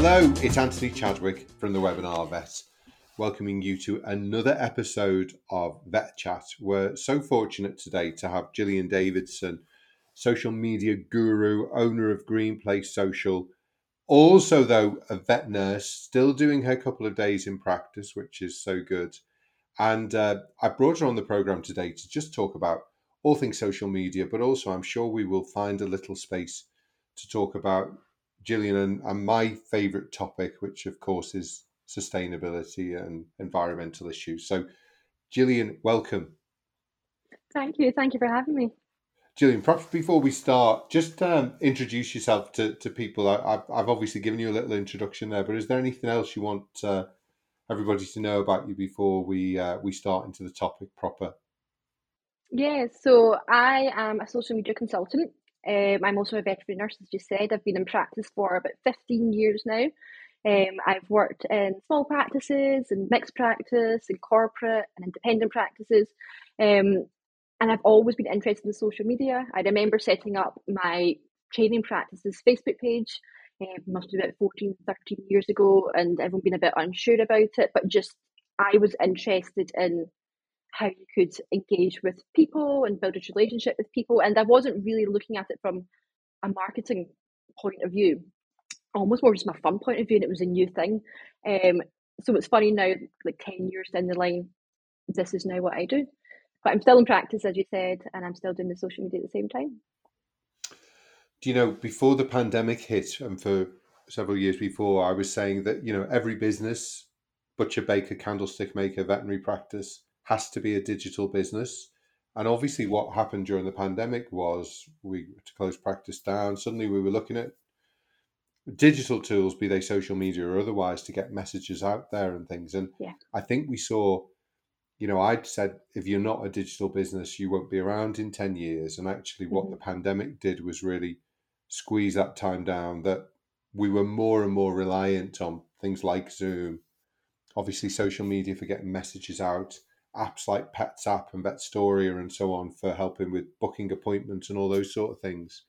Hello, it's Anthony Chadwick from the Webinar Vet, welcoming you to another episode of Vet Chat. We're so fortunate today to have Gillian Davidson, social media guru, owner of Green Place Social, also though a vet nurse, still doing her couple of days in practice, which is so good. And I brought her on the programme today to just talk about all things social media, but also I'm sure we will find a little space to talk about Gillian and my favourite topic, which of course is sustainability and environmental issues. So Gillian, welcome. Thank you for having me. Gillian, perhaps before we start, just introduce yourself to people. I've obviously given you a little introduction there, but is there anything else you want everybody to know about you before we start into the topic proper? Yeah, so I am a social media consultant. I'm also a veterinary nurse, as you said. I've been in practice for about 15 years now. I've worked in small practices, in mixed practice, in corporate and independent practices. And I've always been interested in social media. I remember setting up my training practices Facebook page, must be about 14, 13 years ago, and everyone been a bit unsure about it, but just I was interested in how you could engage with people and build a relationship with people. And I wasn't really looking at it from a marketing point of view, almost more just my fun point of view. And it was a new thing. So it's funny now, like 10 years down the line, this is now what I do. But I'm still in practice, as you said, and I'm still doing the social media at the same time. Do you know, before the pandemic hit and for several years before, I was saying that, you know, every business, butcher, baker, candlestick maker, veterinary practice, has to be a digital business. And obviously what happened during the pandemic was we had to close practice down. Suddenly we were looking at digital tools, be they social media or otherwise, to get messages out there and things. And yeah. I think we saw, you know, I'd said, if you're not a digital business, you won't be around in 10 years. And actually what the pandemic did was really squeeze that time down, that we were more and more reliant on things like Zoom, obviously social media for getting messages out, apps like Pets app and Vetstoria and so on for helping with booking appointments and all those sort of things.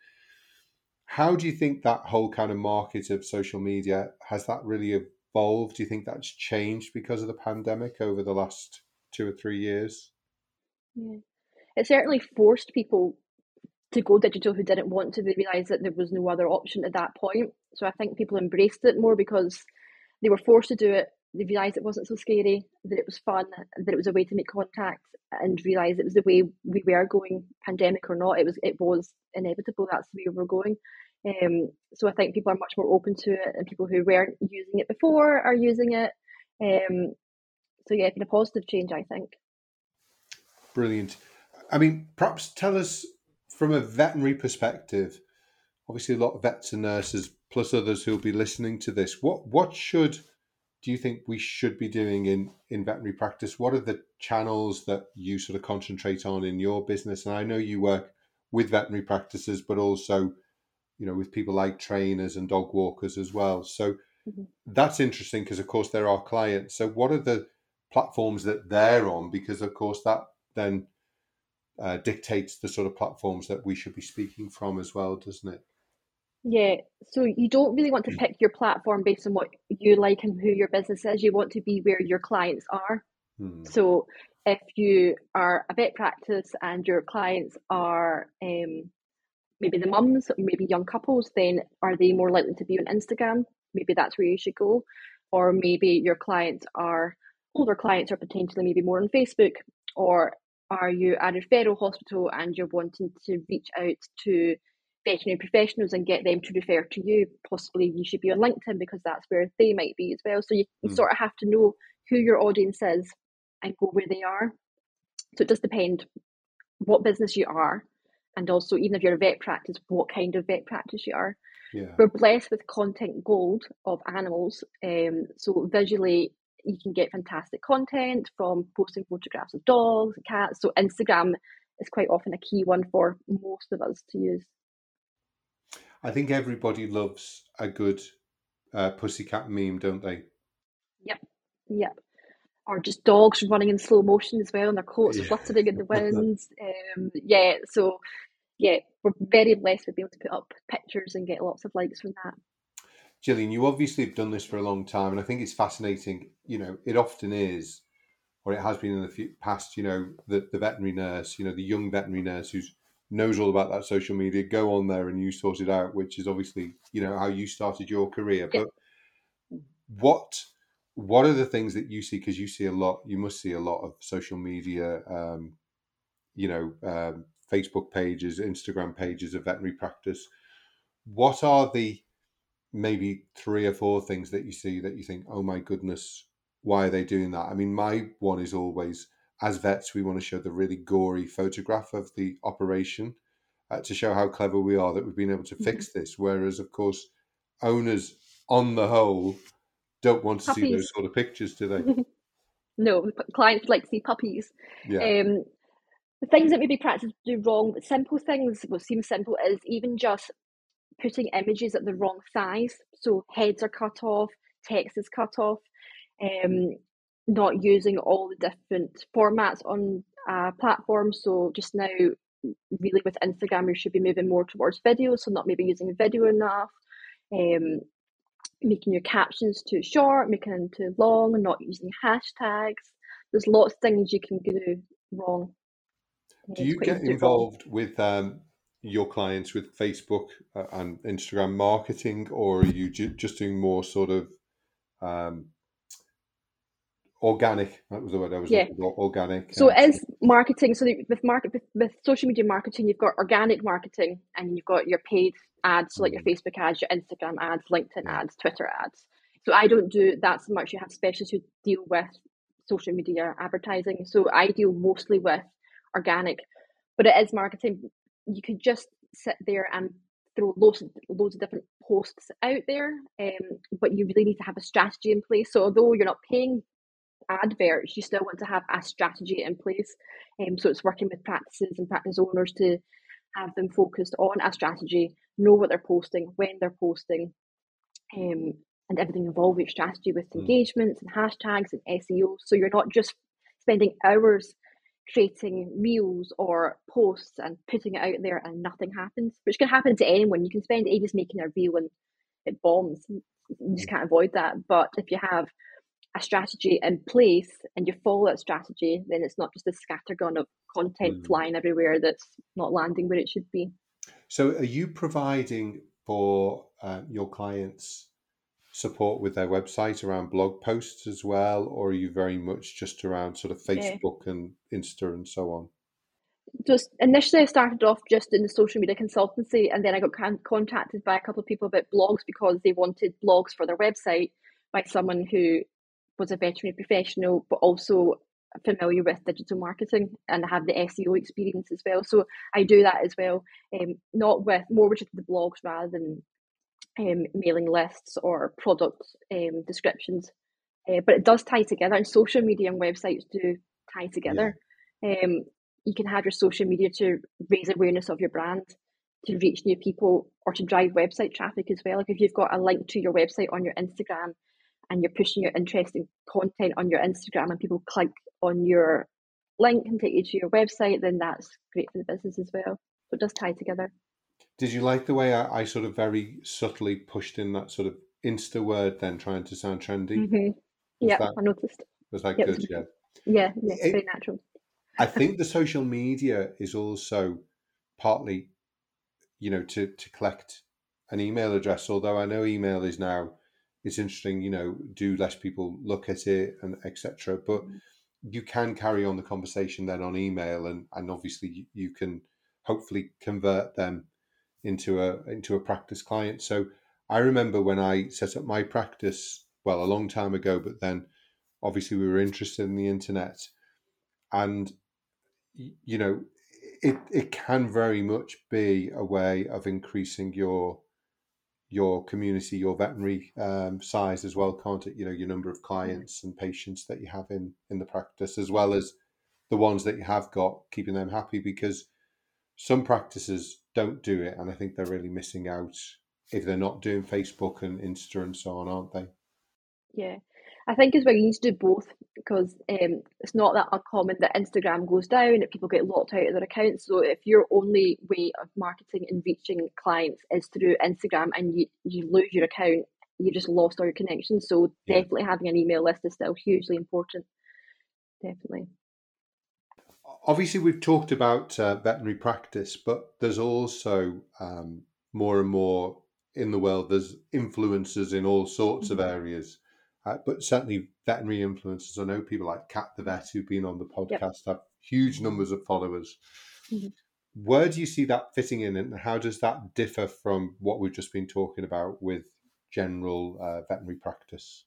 How do you think that whole kind of market of social media, has that really evolved? Do you think that's changed because of the pandemic over the last 2 or 3 years? Yeah, it certainly forced people to go digital who didn't want to. They realised that there was no other option at that point. So I think people embraced it more because they were forced to do it. They realised it wasn't so scary, that it was fun, that it was a way to make contact, and realised it was the way we were going, pandemic or not. It was inevitable, that's the way we were going. So I think people are much more open to it, and people who weren't using it before are using it. So yeah, it's been a positive change, I think. Brilliant. I mean, perhaps tell us from a veterinary perspective, obviously a lot of vets and nurses, plus others who'll be listening to this, what should... do you think we should be doing in veterinary practice? What are the channels that you sort of concentrate on in your business? And I know you work with veterinary practices, but also, you know, with people like trainers and dog walkers as well. So that's interesting because, of course, they're our clients. So what are the platforms that they're on? Because, of course, that then dictates the sort of platforms that we should be speaking from as well, doesn't it? Yeah, so you don't really want to pick your platform based on what you like and who your business is. You want to be where your clients are. So if you are a vet practice and your clients are maybe the mums, maybe young couples, then are they more likely to be on Instagram? Maybe that's where you should go. Or maybe your clients are older clients, or potentially maybe more on Facebook. Or are you at a referral hospital and you're wanting to reach out to veterinary professionals and get them to refer to you? Possibly you should be on LinkedIn because that's where they might be as well. So you sort of have to know who your audience is and go where they are. So it does depend what business you are, and also even if you're a vet practice, what kind of vet practice you are. Yeah. We're blessed with content gold of animals. So visually you can get fantastic content from posting photographs of dogs and cats. So Instagram is quite often a key one for most of us to use. I think everybody loves a good pussycat meme, don't they? Yep. Or just dogs running in slow motion as well, and their coats fluttering in the wind. So we're very blessed with being able to put up pictures and get lots of likes from that. Gillian, you obviously have done this for a long time, and I think it's fascinating. You know, it often is, or it has been in the past, you know, the veterinary nurse, you know, the young veterinary nurse who knows all about that social media, go on there and you sort it out, which is obviously, you know, how you started your career. But what are the things that you see? Because you see a lot, you must see a lot of social media, Facebook pages, Instagram pages of veterinary practice. What are the maybe 3 or 4 things that you see that you think, oh my goodness, why are they doing that? I mean, my one is always, as vets, we want to show the really gory photograph of the operation to show how clever we are that we've been able to fix this. Whereas, of course, owners on the whole don't want to see those sort of pictures, do they? No, clients like to see puppies. Yeah. The things that maybe practices do wrong, but simple things will seem simple, is even just putting images at the wrong size. So heads are cut off, text is cut off, not using all the different formats on platforms. So just now, really with Instagram, we should be moving more towards video. So not maybe using video enough, making your captions too short, making them too long, and not using hashtags. There's lots of things you can do wrong. Do you get involved with your clients with Facebook and Instagram marketing, or are you just doing more sort of organic? That was the word I was looking for, organic. So as marketing, so with social media marketing, you've got organic marketing and you've got your paid ads, so like your Facebook ads, your Instagram ads, LinkedIn ads, Twitter ads. So I don't do that so much. You have specialists who deal with social media advertising. So I deal mostly with organic, but it is marketing. You could just sit there and throw loads of different posts out there, but you really need to have a strategy in place. So although you're not paying adverts, you still want to have a strategy in place. So it's working with practices and practice owners to have them focused on a strategy, know what they're posting, when they're posting, and everything involved with strategy with engagements and hashtags and SEO. So you're not just spending hours creating reels or posts and putting it out there and nothing happens, which can happen to anyone. You can spend ages making a reel and it bombs. You just can't avoid that. But if you have a strategy in place and you follow that strategy, then it's not just a scattergun of content flying everywhere that's not landing where it should be. So are you providing for your clients support with their website around blog posts as well, or are you very much just around sort of Facebook and Insta and so on? Just initially I started off just in the social media consultancy, and then I got contacted by a couple of people about blogs because they wanted blogs for their website by someone who was a veterinary professional but also familiar with digital marketing and have the SEO experience as well. So I do that as well, not with more with the blogs rather than mailing lists or product descriptions, but it does tie together, and social media and websites do tie together. You can have your social media to raise awareness of your brand, to reach new people, or to drive website traffic as well. Like if you've got a link to your website on your Instagram and you're pushing your interesting content on your Instagram and people click on your link and take you to your website, then that's great for the business as well. So it does tie together. Did you like the way I sort of very subtly pushed in that sort of Insta word then, trying to sound trendy? Yeah, I noticed. Was that good? Yeah, it's very natural. I think the social media is also partly, you know, to collect an email address, although I know email is now, it's interesting, you know, do less people look at it and etc. But you can carry on the conversation then on email, and obviously you can hopefully convert them into a practice client. So I remember when I set up my practice, well, a long time ago, but then obviously we were interested in the internet, and you know, it can very much be a way of increasing your community, your veterinary size as well, can't it? You know, your number of clients and patients that you have in the practice, as well as the ones that you have got, keeping them happy, because some practices don't do it, and I think they're really missing out if they're not doing Facebook and Insta and so on, aren't they? Yeah, I think as well you need to do both, because it's not that uncommon that Instagram goes down and people get locked out of their accounts. So if your only way of marketing and reaching clients is through Instagram and you lose your account, you just lost all your connections. So definitely having an email list is still hugely important. Definitely. Obviously, we've talked about veterinary practice, but there's also more and more in the world, there's influencers in all sorts of areas, but certainly veterinary influencers. I know people like Kat the Vet, who've been on the podcast, have huge numbers of followers. Where do you see that fitting in, and how does that differ from what we've just been talking about with general veterinary practice?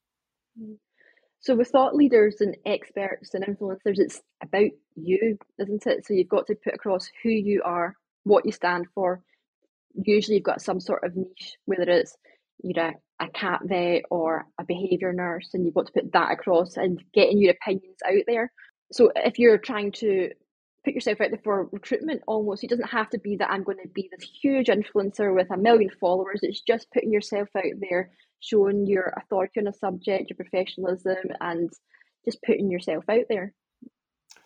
So with thought leaders and experts and influencers, it's about you, isn't it? So you've got to put across who you are, what you stand for. Usually you've got some sort of niche, whether it's you're a cat vet or a behaviour nurse, and you've got to put that across and getting your opinions out there. So if you're trying to put yourself out there for recruitment, almost, it doesn't have to be that I'm going to be this huge influencer with a million followers. It's just putting yourself out there, showing your authority on a subject, your professionalism, and just putting yourself out there.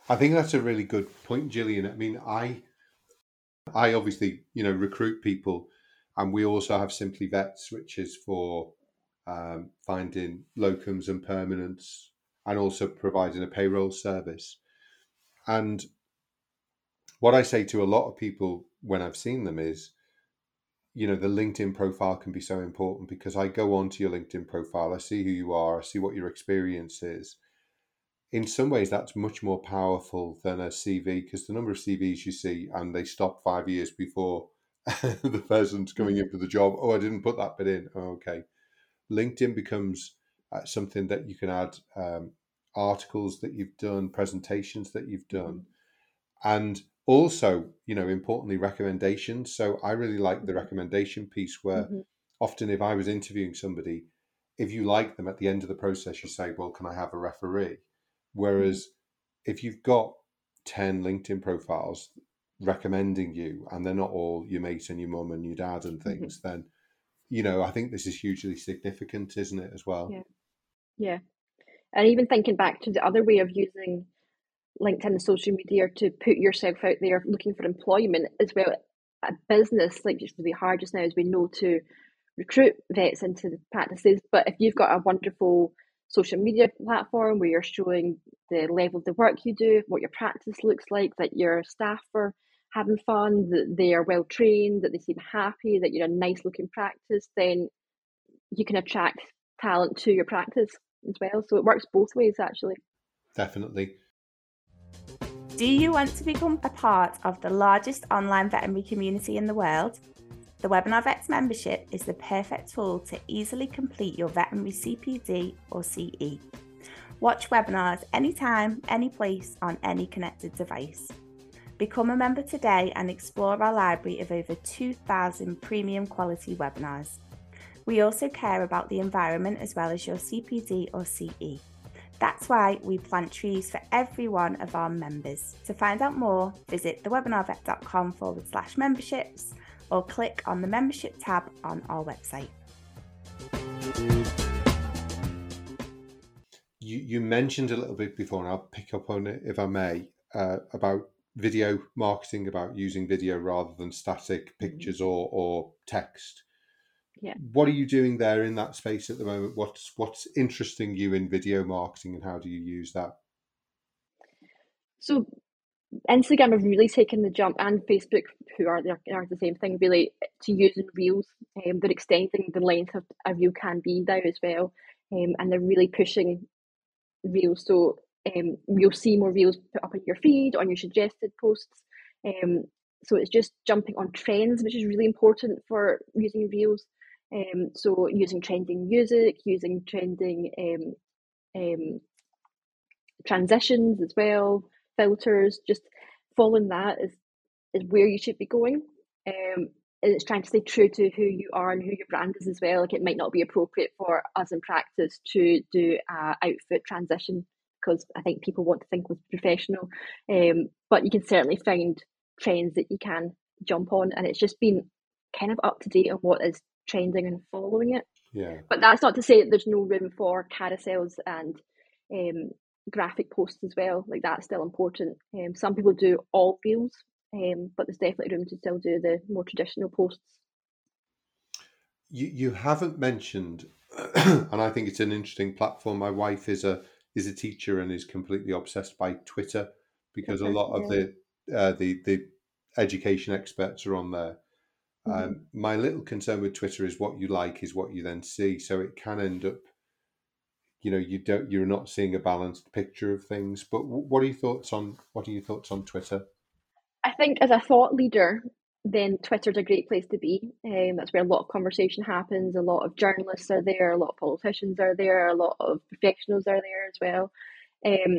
I think that's a really good point, Gillian. I mean, I obviously, recruit people, and we also have Simply Vets, which is for finding locums and permanents, and also providing a payroll service. And what I say to a lot of people when I've seen them is, the LinkedIn profile can be so important, because I go onto your LinkedIn profile, I see who you are, I see what your experience is. In some ways, that's much more powerful than a CV, because the number of CVs you see and they stop 5 years before the person's coming in for the job. Oh, I didn't put that bit in. Oh, okay. LinkedIn becomes something that you can add articles that you've done, presentations that you've done. And also, importantly, recommendations. So I really like the recommendation piece, where often if I was interviewing somebody, if you like them at the end of the process, you say, well, can I have a referee? Whereas if you've got 10 LinkedIn profiles recommending you, and they're not all your mate and your mum and your dad and things, then, I think this is hugely significant, isn't it, as well? Yeah. And even thinking back to the other way of using LinkedIn and social media to put yourself out there looking for employment as well. A business, it's really hard just now, as we know, to recruit vets into the practices. But if you've got a wonderful social media platform where you're showing the level of the work you do, what your practice looks like, that your staff are having fun, that they are well trained, that they seem happy, that you're a nice looking practice, then you can attract talent to your practice as well. So it works both ways, actually. Definitely. Do you want to become a part of the largest online veterinary community in the world? The Webinar Vets membership is the perfect tool to easily complete your veterinary CPD or CE. Watch webinars anytime, any place, on any connected device. Become a member today and explore our library of over 2,000 premium quality webinars. We also care about the environment as well as your CPD or CE. That's why we plant trees for every one of our members. To find out more, visit thewebinarvet.com/memberships or click on the membership tab on our website. You mentioned a little bit before, and I'll pick up on it if I may, about video marketing, about using video rather than static pictures or text. Yeah. What are you doing there in that space at the moment? What's interesting you in video marketing, and how do you use that? So Instagram have really taken the jump, and Facebook, who are the same thing really, to using Reels. They're extending the length of a Reel can be now as well, and they're really pushing Reels. So you'll see more Reels put up on your feed, on your suggested posts. So it's just jumping on trends, which is really important for using Reels. So using trending music, using trending transitions as well, filters, just following that is where you should be going. And it's trying to stay true to who you are and who your brand is as well. It might not be appropriate for us in practice to do an outfit transition, because I think people want to think was professional. But you can certainly find trends that you can jump on, and it's just been kind of up to date on what is trending and following it. Yeah. But that's not to say that there's no room for carousels and graphic posts as well. That's still important. Some people do all reels, but there's definitely room to still do the more traditional posts. You haven't mentioned and I think it's an interesting platform. My wife is a teacher and is completely obsessed by Twitter because a lot of the education experts are on there. My little concern with Twitter is what you like is what you then see. So it can end up, you know, you're not seeing a balanced picture of things. But what are your thoughts on Twitter? I think as a thought leader, then Twitter's a great place to be. That's where a lot of conversation happens. A lot of journalists are there. A lot of politicians are there. A lot of professionals are there as well.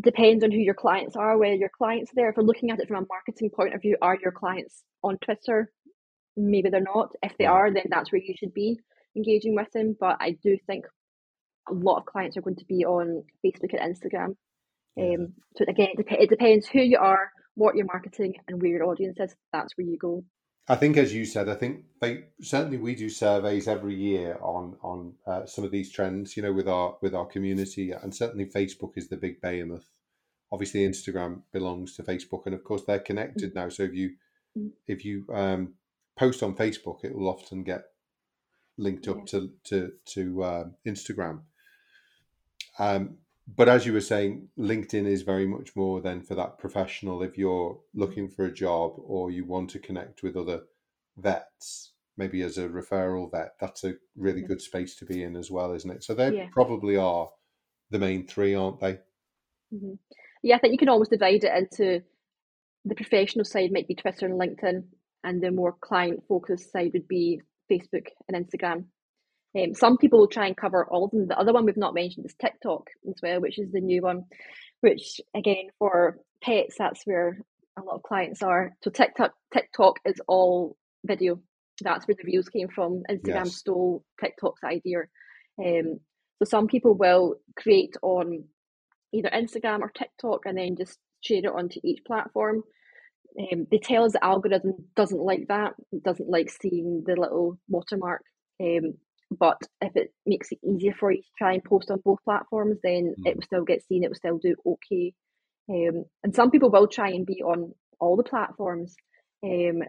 Depends on who your clients are, where your clients are there. If we're looking at it from a marketing point of view, are your clients on Twitter? Maybe they're not. If they are, then that's where you should be engaging with them. But I do think a lot of clients are going to be on Facebook and Instagram. So again, it depends who you are, what your marketing and where your audience is. That's where you go. I think, as you said, certainly we do surveys every year on some of these trends, you know, with our community, and certainly Facebook is the big behemoth. Obviously, Instagram belongs to Facebook, and of course they're connected now. So if you post on Facebook, it will often get linked up to Instagram. But as you were saying, LinkedIn is very much more than for that professional. If you're looking for a job or you want to connect with other vets, maybe as a referral vet, that's a really good space to be in as well, isn't it? So they probably are the main three, aren't they? Mm-hmm. Yeah, I think you can almost divide it into the professional side might be Twitter and LinkedIn, and the more client-focused side would be Facebook and Instagram. Some people will try and cover all of them. The other one we've not mentioned is TikTok as well, which is the new one, which again, for pets, that's where a lot of clients are. So TikTok is all video. That's where the reels came from. Instagram stole TikTok's idea. So some people will create on either Instagram or TikTok and then just share it onto each platform. They tell us the algorithm doesn't like that. It doesn't like seeing the little watermark. But if it makes it easier for you to try and post on both platforms, then it will still get seen, it will still do okay. And some people will try and be on all the platforms, but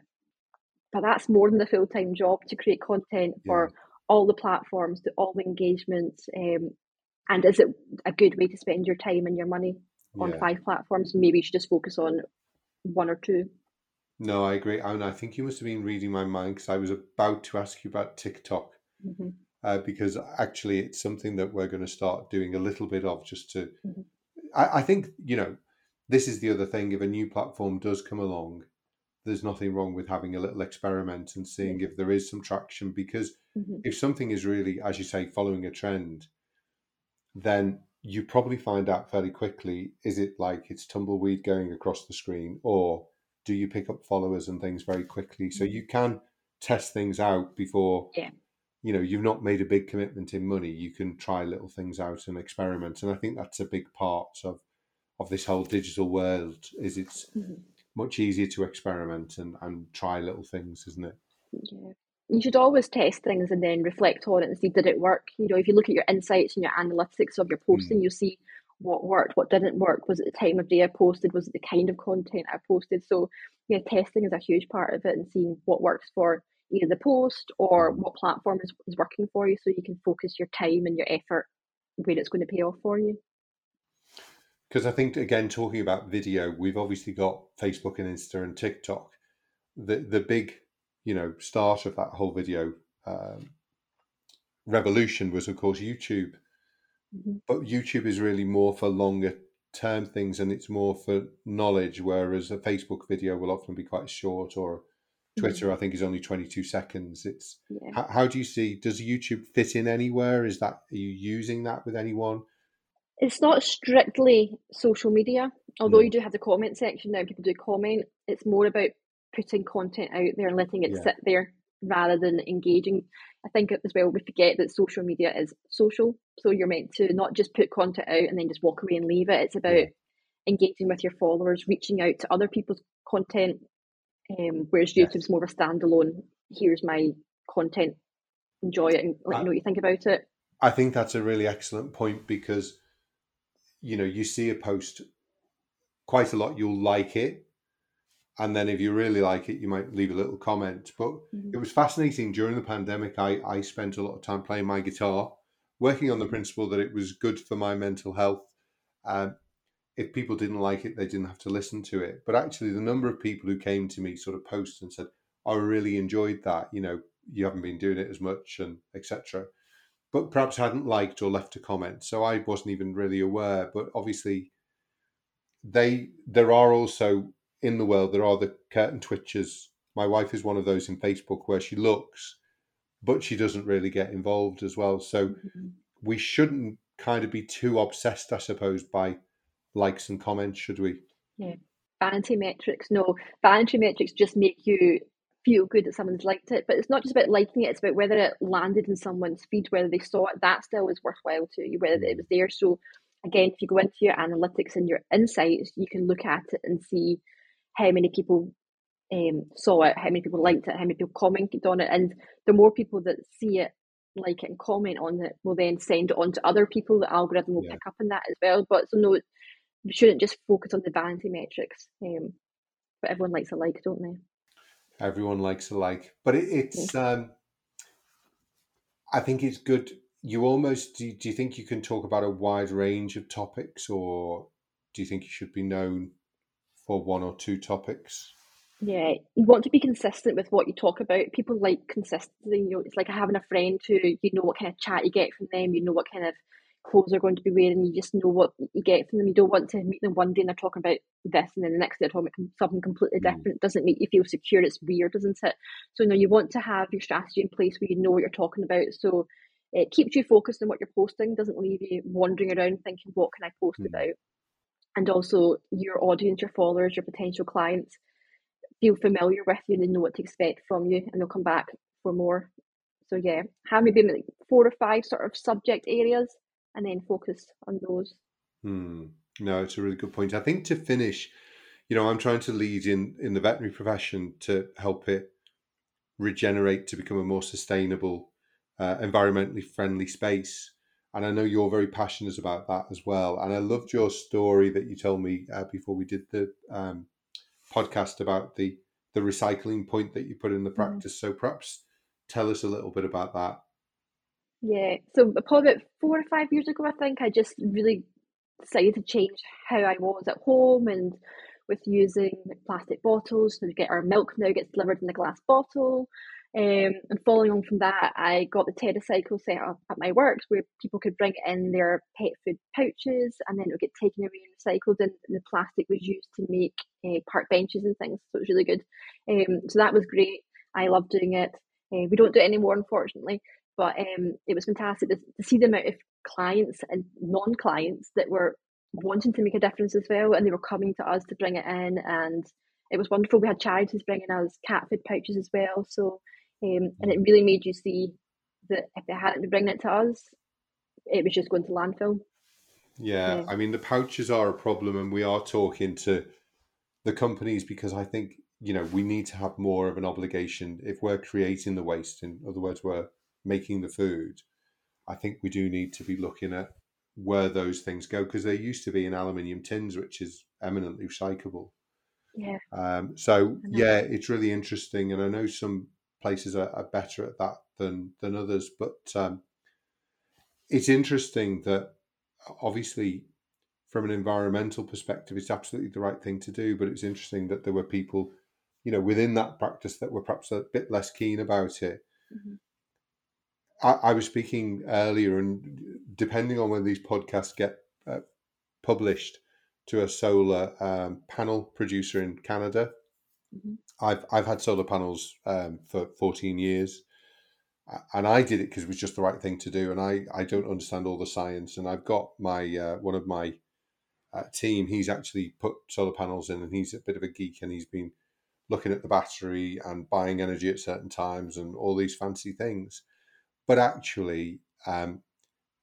that's more than a full-time job to create content for all the platforms, to all the engagements. And is it a good way to spend your time and your money on 5 platforms? Maybe you should just focus on one or two. No, I agree. I mean, I think you must have been reading my mind because I was about to ask you about TikTok. Mm-hmm. Because actually it's something that we're going to start doing a little bit of just to I think, you know, this is the other thing. If a new platform does come along, there's nothing wrong with having a little experiment and seeing if there is some traction, because if something is really, as you say, following a trend, then you probably find out fairly quickly, is it like it's tumbleweed going across the screen, or do you pick up followers and things very quickly? So you can test things out before you know, you've not made a big commitment in money. You can try little things out and experiment. And I think that's a big part of this whole digital world, is it's much easier to experiment and try little things, isn't it? Yeah. You should always test things and then reflect on it and see, did it work? You know, if you look at your insights and your analytics of your posting, you'll see what worked, what didn't work. Was it the time of day I posted? Was it the kind of content I posted? So, yeah, testing is a huge part of it and seeing what works for either the post or what platform is working for you, so you can focus your time and your effort where it's going to pay off for you. Because I think, again, talking about video, we've obviously got Facebook and Insta and TikTok. The big, you know, start of that whole video revolution was, of course, YouTube. But YouTube is really more for longer term things, and it's more for knowledge, whereas a Facebook video will often be quite short, or Twitter, I think, is only 22 seconds. It's how do you see, does YouTube fit in anywhere? Is that, are you using that with anyone? It's not strictly social media, although you do have the comment section now. People do comment. It's more about putting content out there and letting it sit there rather than engaging. I think as well, we forget that social media is social. So you're meant to not just put content out and then just walk away and leave it. It's about engaging with your followers, reaching out to other people's content. Whereas YouTube's more of a standalone, here's my content, enjoy it and let me know what you think about it. I think that's a really excellent point, because, you know, you see a post quite a lot, you'll like it, And then if you really like it, you might leave a little comment. But it was fascinating. During the pandemic, I spent a lot of time playing my guitar, working on the principle that it was good for my mental health. If people didn't like it, they didn't have to listen to it. But actually, the number of people who came to me sort of post and said, I really enjoyed that, you know, you haven't been doing it as much, and etc. But perhaps hadn't liked or left a comment. So I wasn't even really aware. But obviously, there are also in the world, there are the curtain twitchers. My wife is one of those in Facebook where she looks, but she doesn't really get involved as well. So we shouldn't kind of be too obsessed, I suppose, by likes and comments, should we? Yeah. Vanity metrics, no. Vanity metrics just make you feel good that someone's liked it, but it's not just about liking it, it's about whether it landed in someone's feed, whether they saw it. That still is worthwhile to you, whether it was there. So again, if you go into your analytics and your insights, you can look at it and see how many people saw it, how many people liked it, how many people commented on it. And the more people that see it, like it and comment on it, will then send it on to other people. The algorithm will pick up on that as well. But so no, we shouldn't just focus on the vanity metrics. But everyone likes a like, don't they? Everyone likes a like. But it's, I think it's good. You almost, do you think you can talk about a wide range of topics, or do you think you should be known for one or two topics? Yeah, you want to be consistent with what you talk about. People like consistency. You know, it's like having a friend who, you know what kind of chat you get from them, you know what kind of clothes they're going to be wearing, you just know what you get from them. You don't want to meet them one day and they're talking about this, and then the next day they're talking about something completely different. It doesn't make you feel secure. It's weird, isn't it? So no, you want to have your strategy in place where you know what you're talking about. So it keeps you focused on what you're posting, doesn't leave you wandering around thinking, what can I post about? And also your audience, your followers, your potential clients feel familiar with you and they know what to expect from you, and they'll come back for more. So yeah, have maybe like 4 or 5 sort of subject areas and then focus on those. No, it's a really good point. I think to finish, you know, I'm trying to lead in the veterinary profession to help it regenerate to become a more sustainable, environmentally friendly space. And I know you're very passionate about that as well. And I loved your story that you told me before we did the podcast about the recycling point that you put in the practice. So perhaps tell us a little bit about that. Yeah, so probably about 4 or 5 years ago, I think, I just really decided to change how I was at home and with using plastic bottles. So we get our milk now gets delivered in a glass bottle. And following on from that, I got the TerraCycle set up at my work where people could bring in their pet food pouches, and then it would get taken away and recycled, and the plastic was used to make park benches and things. So it was really good. So that was great. I love doing it. We don't do it anymore, unfortunately, but it was fantastic to see the amount of clients and non-clients that were wanting to make a difference as well, and they were coming to us to bring it in, and it was wonderful. We had charities bringing us cat food pouches as well. So and it really made you see that if they hadn't been bringing it to us, it was just going to landfill. Yeah, I mean, the pouches are a problem, and we are talking to the companies because I think, you know, we need to have more of an obligation. If we're creating the waste, in other words, we're making the food, I think we do need to be looking at where those things go, because they used to be in aluminium tins, which is eminently recyclable. Yeah. So yeah, it's really interesting, and I know some places are better at that than others, but it's interesting that obviously from an environmental perspective it's absolutely the right thing to do, but it's interesting that there were people, you know, within that practice that were perhaps a bit less keen about it. I was speaking earlier, and depending on when these podcasts get published, to a solar panel producer in Canada. I've had solar panels for 14 years, and I did it because it was just the right thing to do. And I don't understand all the science, and I've got my one of my team, he's actually put solar panels in, and he's a bit of a geek, and he's been looking at the battery and buying energy at certain times and all these fancy things. But actually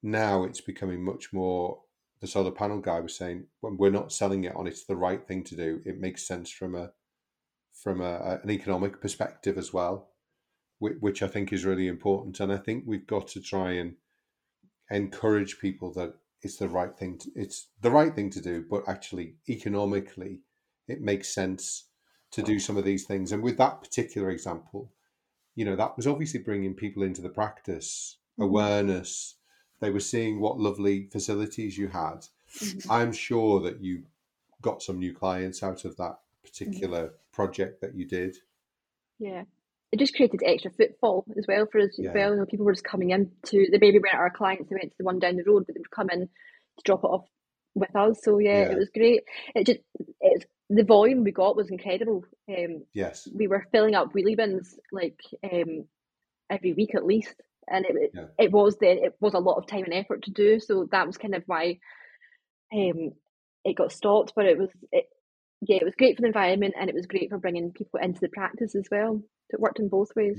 now it's becoming much more, the solar panel guy was saying, when we're not selling it on, it's the right thing to do. It makes sense from an economic perspective as well, which I think is really important. And I think we've got to try and encourage people that it's the right thing. It's the right thing to do, but actually economically, it makes sense to do some of these things. And with that particular example, you know, that was obviously bringing people into the practice, awareness. They were seeing what lovely facilities you had. Mm-hmm. I'm sure that you got some new clients out of that particular project that you did. Yeah. It just created extra footfall as well for us as well. You know, people were just coming in to, they maybe weren't our clients, they went to the one down the road, but they would come in to drop it off with us. So yeah. It was great. It's the volume we got was incredible. Yes. We were filling up wheelie bins like every week at least. And it was a lot of time and effort to do. So that was kind of why it got stopped. But it was great for the environment, and it was great for bringing people into the practice as well. It worked in both ways.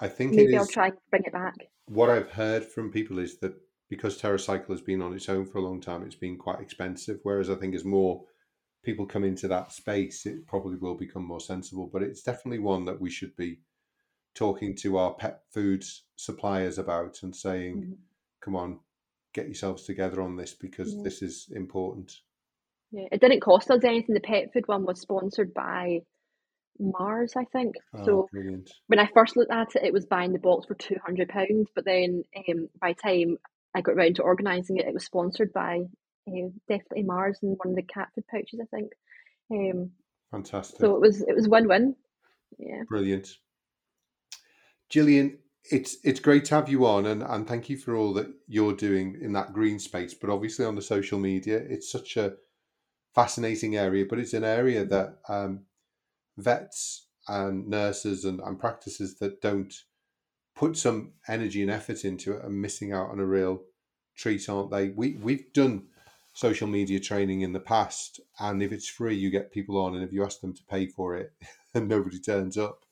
I think I'll try and bring it back. What I've heard from people is that because TerraCycle has been on its own for a long time, it's been quite expensive. Whereas I think as more people come into that space, it probably will become more sensible. But it's definitely one that we should be talking to our pet food suppliers about and saying, come on, get yourselves together on this, because this is important. Yeah, it didn't cost us anything. The pet food one was sponsored by Mars, I think. So brilliant. When I first looked at it, it was buying the box for £200, but then by the time I got around to organising it, it was sponsored by definitely Mars and one of the cat food pouches, I think. Fantastic. So it was win-win. Yeah. Brilliant. Gillian, it's great to have you on, and thank you for all that you're doing in that green space, but obviously on the social media, it's such a fascinating area, but it's an area that vets and nurses and practices that don't put some energy and effort into it are missing out on a real treat, aren't they? We've done social media training in the past, and if it's free, you get people on, and if you ask them to pay for it and nobody turns up,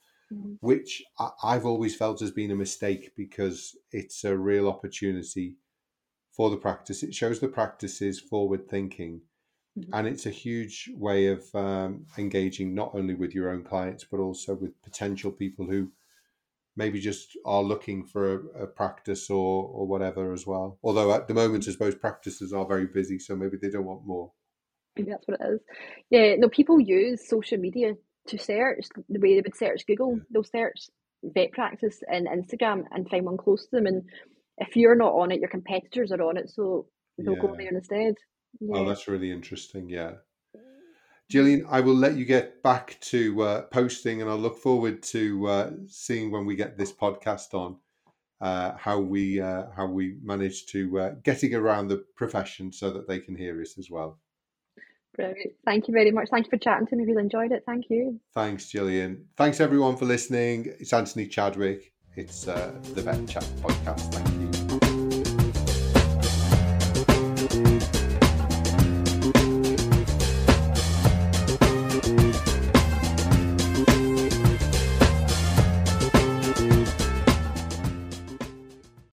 which I've always felt has been a mistake, because it's a real opportunity for the practice. It shows the practice's forward thinking. And it's a huge way of engaging not only with your own clients, but also with potential people who maybe just are looking for a practice or whatever as well. Although at the moment, I suppose practices are very busy, so maybe they don't want more. Maybe that's what it is. Yeah, no, people use social media to search the way they would search Google. Yeah. They'll search vet practice and Instagram and find one close to them. And if you're not on it, your competitors are on it, so they'll go there instead. Yeah. Oh, that's really interesting. Yeah. Gillian, I will let you get back to posting, and I'll look forward to seeing when we get this podcast on how we manage to getting around the profession so that they can hear us as well. Brilliant. Thank you very much. Thank you for chatting to me. I really enjoyed it. Thank you. Thanks, Gillian. Thanks everyone for listening. It's Anthony Chadwick. It's the Vet Chat podcast. Thank you.